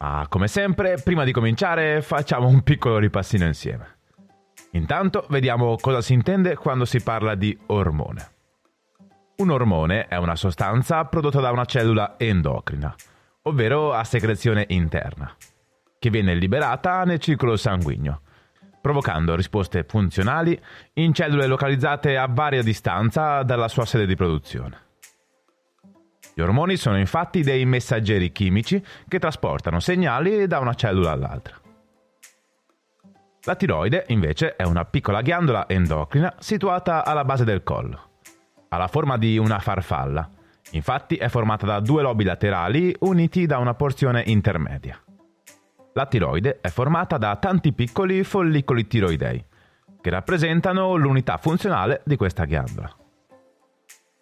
Ma come sempre, prima di cominciare, facciamo un piccolo ripassino insieme. Intanto vediamo cosa si intende quando si parla di ormone. Un ormone è una sostanza prodotta da una cellula endocrina, ovvero a secrezione interna, che viene liberata nel circolo sanguigno, provocando risposte funzionali in cellule localizzate a varia distanza dalla sua sede di produzione. Gli ormoni sono infatti dei messaggeri chimici che trasportano segnali da una cellula all'altra. La tiroide, invece, è una piccola ghiandola endocrina situata alla base del collo. Ha la forma di una farfalla, infatti è formata da due lobi laterali uniti da una porzione intermedia. La tiroide è formata da tanti piccoli follicoli tiroidei, che rappresentano l'unità funzionale di questa ghiandola.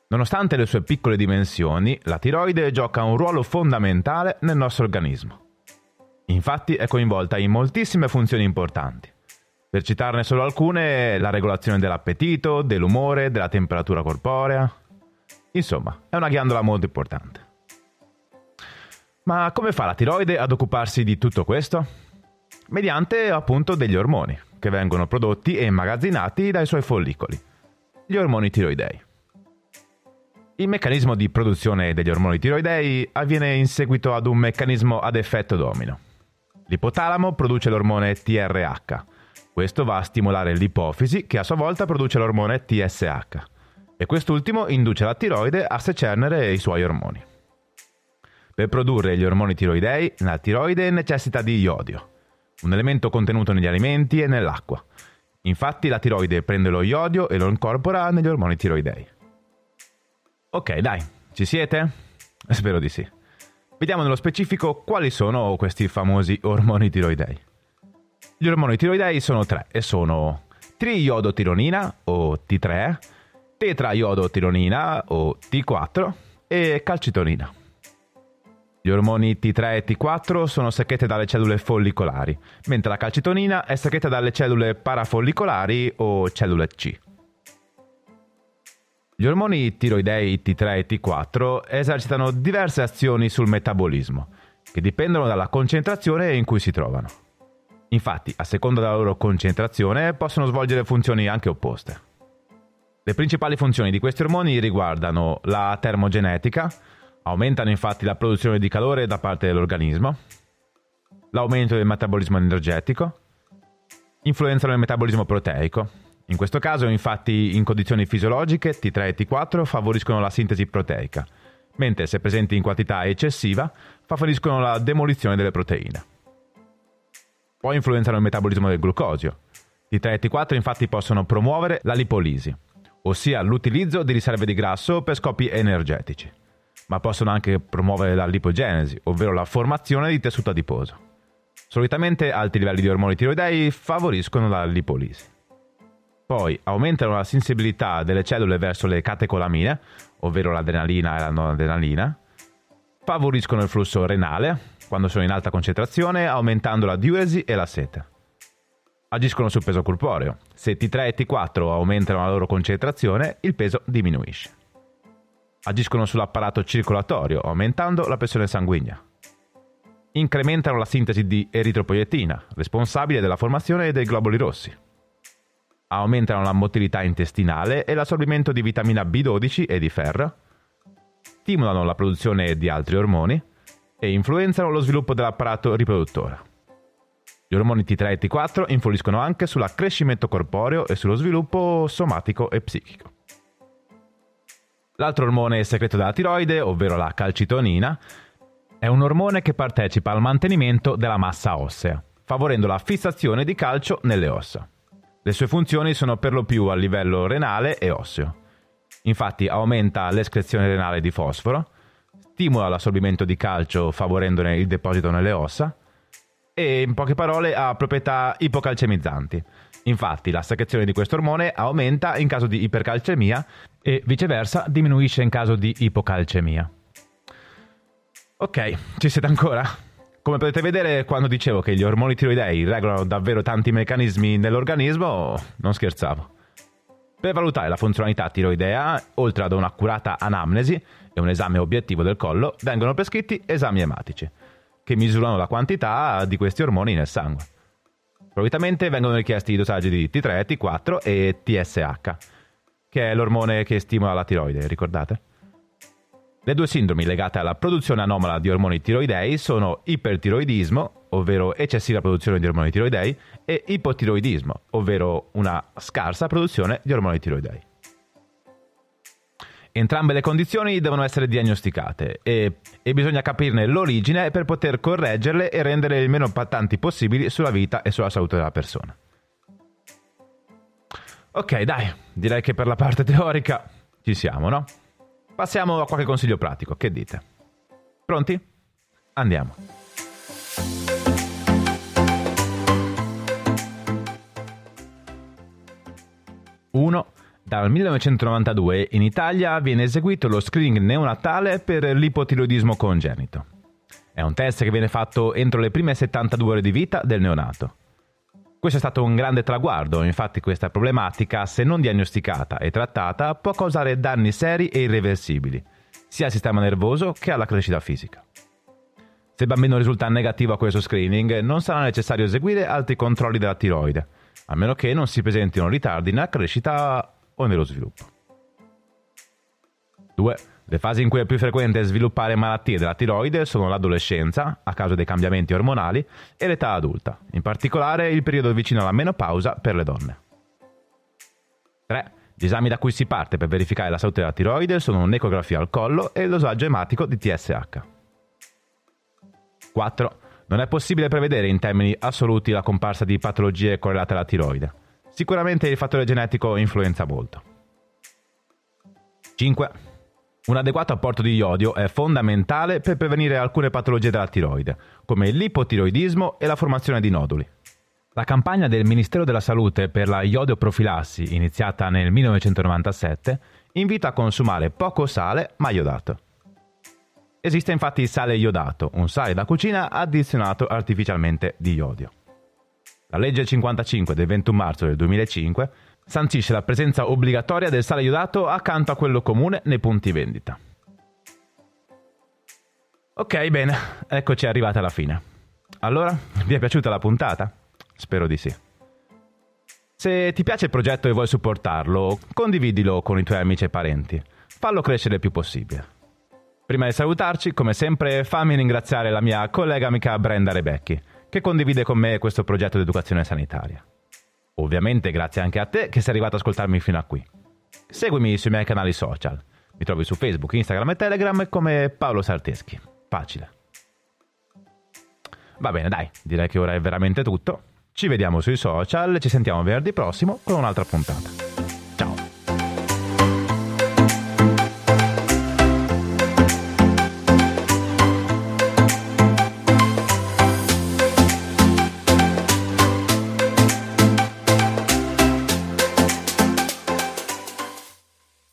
Nonostante le sue piccole dimensioni, la tiroide gioca un ruolo fondamentale nel nostro organismo. Infatti è coinvolta in moltissime funzioni importanti. Per citarne solo alcune, la regolazione dell'appetito, dell'umore, della temperatura corporea. Insomma, è una ghiandola molto importante. Ma come fa la tiroide ad occuparsi di tutto questo? Mediante appunto degli ormoni, che vengono prodotti e immagazzinati dai suoi follicoli, gli ormoni tiroidei. Il meccanismo di produzione degli ormoni tiroidei avviene in seguito ad un meccanismo ad effetto domino. L'ipotalamo produce l'ormone TRH. Questo va a stimolare l'ipofisi, che a sua volta produce l'ormone TSH. E quest'ultimo induce la tiroide a secernere i suoi ormoni. Per produrre gli ormoni tiroidei, la tiroide necessita di iodio, un elemento contenuto negli alimenti e nell'acqua. Infatti la tiroide prende lo iodio e lo incorpora negli ormoni tiroidei. Ok, dai, ci siete? Spero di sì. Vediamo nello specifico quali sono questi famosi ormoni tiroidei. Gli ormoni tiroidei sono tre e sono triiodotironina o T3, tetraiodotironina o T4 e calcitonina. Gli ormoni T3 e T4 sono secrete dalle cellule follicolari, mentre la calcitonina è secreta dalle cellule parafollicolari o cellule C. Gli ormoni tiroidei T3 e T4 esercitano diverse azioni sul metabolismo, che dipendono dalla concentrazione in cui si trovano. Infatti, a seconda della loro concentrazione, possono svolgere funzioni anche opposte. Le principali funzioni di questi ormoni riguardano la termogenetica, aumentano infatti la produzione di calore da parte dell'organismo, l'aumento del metabolismo energetico, influenzano il metabolismo proteico. In questo caso, infatti, in condizioni fisiologiche, T3 e T4 favoriscono la sintesi proteica, mentre se presenti in quantità eccessiva, favoriscono la demolizione delle proteine. Poi influenzano il metabolismo del glucosio. T3 e T4, infatti, possono promuovere la lipolisi, ossia l'utilizzo di riserve di grasso per scopi energetici, ma possono anche promuovere la lipogenesi, ovvero la formazione di tessuto adiposo. Solitamente alti livelli di ormoni tiroidei favoriscono la lipolisi. Poi aumentano la sensibilità delle cellule verso le catecolamine, ovvero l'adrenalina e la non adrenalina, favoriscono il flusso renale quando sono in alta concentrazione, aumentando la diuresi e la sete. Agiscono sul peso corporeo. Se T3 e T4 aumentano la loro concentrazione, il peso diminuisce. Agiscono sull'apparato circolatorio, aumentando la pressione sanguigna. Incrementano la sintesi di eritropoietina, responsabile della formazione dei globuli rossi. Aumentano la motilità intestinale e l'assorbimento di vitamina B12 e di ferro, stimolano la produzione di altri ormoni e influenzano lo sviluppo dell'apparato riproduttore. Gli ormoni T3 e T4 influiscono anche sull'accrescimento corporeo e sullo sviluppo somatico e psichico. L'altro ormone secreto della tiroide, ovvero la calcitonina, è un ormone che partecipa al mantenimento della massa ossea, favorendo la fissazione di calcio nelle ossa. Le sue funzioni sono per lo più a livello renale e osseo. Infatti aumenta l'escrezione renale di fosforo, stimola l'assorbimento di calcio favorendone il deposito nelle ossa, e in poche parole ha proprietà ipocalcemizzanti. Infatti la secrezione di questo ormone aumenta in caso di ipercalcemia e viceversa diminuisce in caso di ipocalcemia. Ok, ci siete ancora? Come potete vedere, quando dicevo che gli ormoni tiroidei regolano davvero tanti meccanismi nell'organismo, non scherzavo. Per valutare la funzionalità tiroidea, oltre ad un'accurata anamnesi e un esame obiettivo del collo, vengono prescritti esami ematici, che misurano la quantità di questi ormoni nel sangue. Solitamente vengono richiesti i dosaggi di T3, T4 e TSH, che è l'ormone che stimola la tiroide, ricordate? Le due sindromi legate alla produzione anomala di ormoni tiroidei sono ipertiroidismo, ovvero eccessiva produzione di ormoni tiroidei, e ipotiroidismo, ovvero una scarsa produzione di ormoni tiroidei. Entrambe le condizioni devono essere diagnosticate e bisogna capirne l'origine per poter correggerle e rendere il meno impattanti possibili sulla vita e sulla salute della persona. Ok, dai, direi che per la parte teorica ci siamo, no? Passiamo a qualche consiglio pratico, che dite? Pronti? Andiamo. Dal 1992 in Italia viene eseguito lo screening neonatale per l'ipotiroidismo congenito. È un test che viene fatto entro le prime 72 ore di vita del neonato. Questo è stato un grande traguardo, infatti questa problematica, se non diagnosticata e trattata, può causare danni seri e irreversibili, sia al sistema nervoso che alla crescita fisica. Se il bambino risulta negativo a questo screening, non sarà necessario eseguire altri controlli della tiroide, a meno che non si presentino ritardi nella crescita o nello sviluppo. 2. Le fasi in cui è più frequente sviluppare malattie della tiroide sono l'adolescenza, a causa dei cambiamenti ormonali, e l'età adulta, in particolare il periodo vicino alla menopausa per le donne. 3. Gli esami da cui si parte per verificare la salute della tiroide sono un'ecografia al collo e il dosaggio ematico di TSH. 4. Non è possibile prevedere in termini assoluti la comparsa di patologie correlate alla tiroide. Sicuramente il fattore genetico influenza molto. 5. Un adeguato apporto di iodio è fondamentale per prevenire alcune patologie della tiroide, come l'ipotiroidismo e la formazione di noduli. La campagna del Ministero della Salute per la iodoprofilassi, iniziata nel 1997, invita a consumare poco sale ma iodato. Esiste infatti il sale iodato, un sale da cucina addizionato artificialmente di iodio. La legge 55 del 21 marzo del 2005 sancisce la presenza obbligatoria del sale iodato accanto a quello comune nei punti vendita. Ok, bene, eccoci arrivati alla fine. Allora, vi è piaciuta la puntata? Spero di sì. Se ti piace il progetto e vuoi supportarlo, condividilo con i tuoi amici e parenti. Fallo crescere il più possibile. Prima di salutarci, come sempre, fammi ringraziare la mia collega amica Brenda Rebecchi, che condivide con me questo progetto di educazione sanitaria. Ovviamente grazie anche a te che sei arrivato ad ascoltarmi fino a qui. Seguimi sui miei canali social. Mi trovi su Facebook, Instagram e Telegram come Paolo Sarteschi. Facile. Va bene, dai, direi che ora è veramente tutto. Ci vediamo sui social, ci sentiamo venerdì prossimo con un'altra puntata.